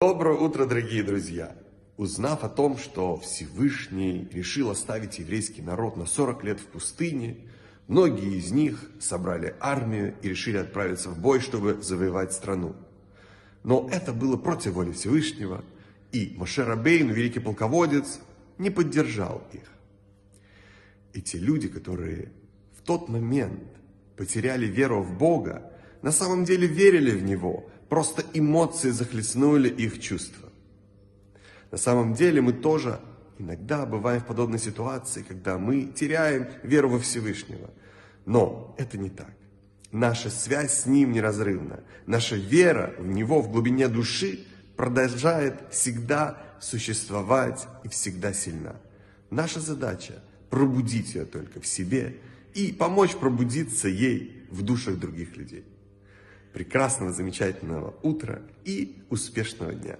Доброе утро, дорогие друзья! Узнав о том, что Всевышний решил оставить еврейский народ на 40 лет в пустыне, многие из них собрали армию и решили отправиться в бой, чтобы завоевать страну. Но это было против воли Всевышнего, и Моше Рабейну, великий полководец, не поддержал их. Эти люди, которые в тот момент потеряли веру в Бога, на самом деле верили в Него, просто эмоции захлестнули их чувства. На самом деле мы тоже иногда бываем в подобной ситуации, когда мы теряем веру во Всевышнего. Но это не так. Наша связь с Ним неразрывна. Наша вера в Него в глубине души продолжает всегда существовать и всегда сильна. Наша задача – пробудить ее только в себе и помочь пробудиться ей в душах других людей. Прекрасного, замечательного утра и успешного дня!